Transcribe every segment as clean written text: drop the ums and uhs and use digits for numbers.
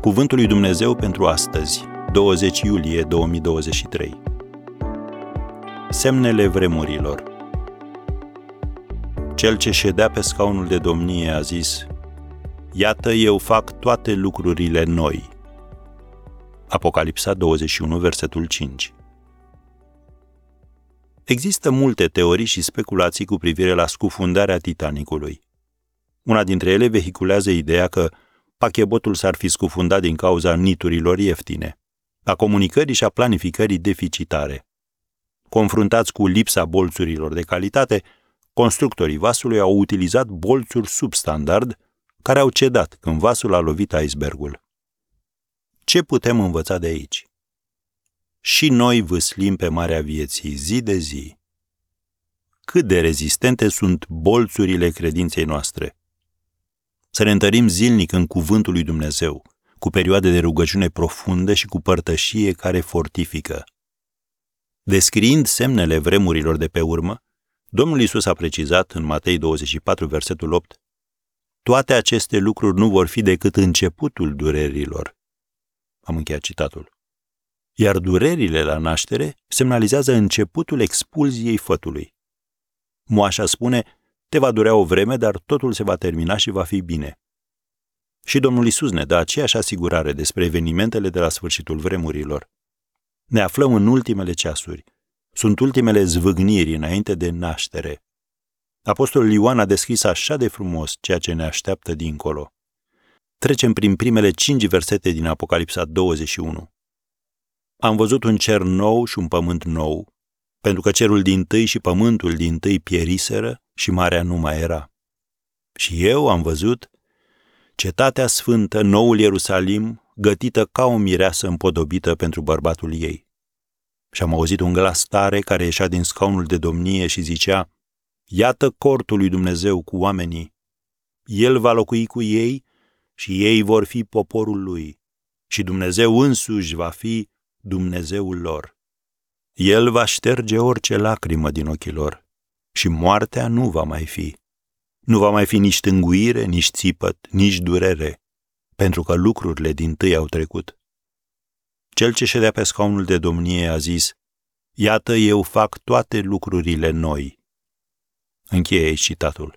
Cuvântul lui Dumnezeu pentru astăzi, 20 iulie 2023. Semnele vremurilor. Cel ce ședea pe scaunul de domnie a zis: Iată, eu fac toate lucrurile noi. Apocalipsa 21, versetul 5. Există multe teorii și speculații cu privire la scufundarea Titanicului. Una dintre ele vehiculează ideea că Pachebotul s-ar fi scufundat din cauza niturilor ieftine, a comunicării și a planificării deficitare. Confruntați cu lipsa bolțurilor de calitate, constructorii vasului au utilizat bolțuri substandard care au cedat când vasul a lovit icebergul. Ce putem învăța de aici? Și noi vâslim pe marea vieții zi de zi. Cât de rezistente sunt bolțurile credinței noastre? Să ne întărim zilnic în Cuvântul lui Dumnezeu, cu perioade de rugăciune profundă și cu părtășie care fortifică. Descriind semnele vremurilor de pe urmă, Domnul Iisus a precizat în Matei 24, versetul 8: Toate aceste lucruri nu vor fi decât începutul durerilor. Am încheiat citatul. Iar durerile la naștere semnalizează începutul expulziei fătului. Moașa spune: te va durea o vreme, dar totul se va termina și va fi bine. Și Domnul Iisus ne dă aceeași asigurare despre evenimentele de la sfârșitul vremurilor. Ne aflăm în ultimele ceasuri. Sunt ultimele zvâgniri înainte de naștere. Apostolul Ioan a descris așa de frumos ceea ce ne așteaptă dincolo. Trecem prin primele 5 versete din Apocalipsa 21. Am văzut un cer nou și un pământ nou, pentru că cerul dintâi și pământul dintâi pieriseră și marea nu mai era. Și eu am văzut cetatea sfântă, noul Ierusalim, gătită ca o mireasă împodobită pentru bărbatul ei. Și am auzit un glas tare care ieșea din scaunul de domnie și zicea: Iată cortul lui Dumnezeu cu oamenii. El va locui cu ei și ei vor fi poporul lui și Dumnezeu însuși va fi Dumnezeul lor. El va șterge orice lacrimă din ochii lor și moartea nu va mai fi. Nu va mai fi nici tânguire, nici țipăt, nici durere, pentru că lucrurile dintâi au trecut. Cel ce ședea pe scaunul de domnie a zis: Iată, eu fac toate lucrurile noi. Încheie citatul.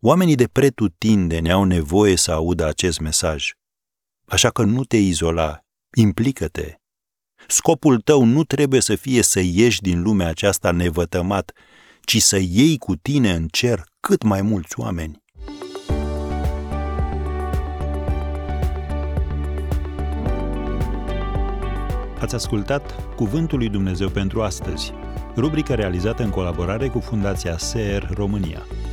Oamenii de pretutindeni au nevoie să audă acest mesaj. Așa că nu te izola, implică-te. Scopul tău nu trebuie să fie să ieși din lumea aceasta nevătămat, ci să iei cu tine în cer cât mai mulți oameni. Ați ascultat Cuvântul lui Dumnezeu pentru astăzi, rubrica realizată în colaborare cu Fundația SER România.